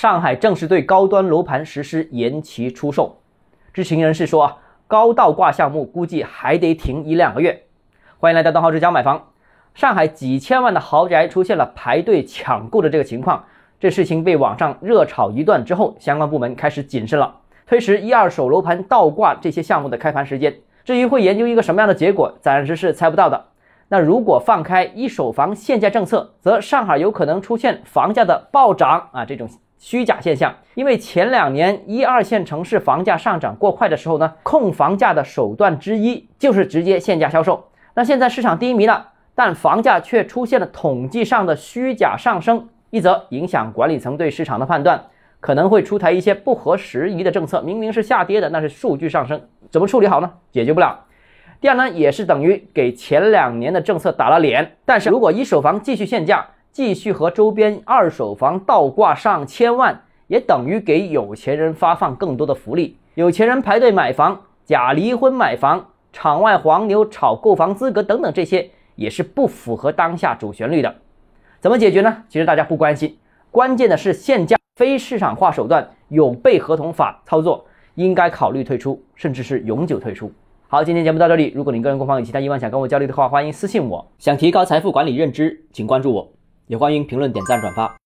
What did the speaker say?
上海正式对高端楼盘实施延期出售。知情人士说啊，高倒挂项目估计还得停1-2个月。欢迎来到邓浩之讲买房。上海几千万的豪宅出现了排队抢购的这个情况，这事情被网上热炒一段之后，相关部门开始谨慎了，推迟1、2手楼盘倒挂这些项目的开盘时间。至于会研究一个什么样的结果，暂时是猜不到的。那如果放开一手房限价政策，则上海有可能出现房价的暴涨这种虚假现象。因为前2年1、2线城市房价上涨过快的时候呢，控房价的手段之一就是直接限价销售。那现在市场低迷了，但房价却出现了统计上的虚假上升，一则影响管理层对市场的判断，可能会出台一些不合时宜的政策，明明是下跌的，那是数据上升，怎么处理好呢？解决不了。第二呢，也是等于给前2年的政策打了脸。但是如果一手房继续限价，继续和周边二手房倒挂上千万，也等于给有钱人发放更多的福利。有钱人排队买房，假离婚买房，场外黄牛炒购房资格等等，这些也是不符合当下主旋律的。怎么解决呢？其实大家不关心，关键的是限价非市场化手段有悖合同法操作，应该考虑退出，甚至是永久退出。好，今天节目到这里。如果您个人购房有其他疑问想跟我交流的话，欢迎私信我。想提高财富管理认知，请关注我，也欢迎评论、点赞、转发。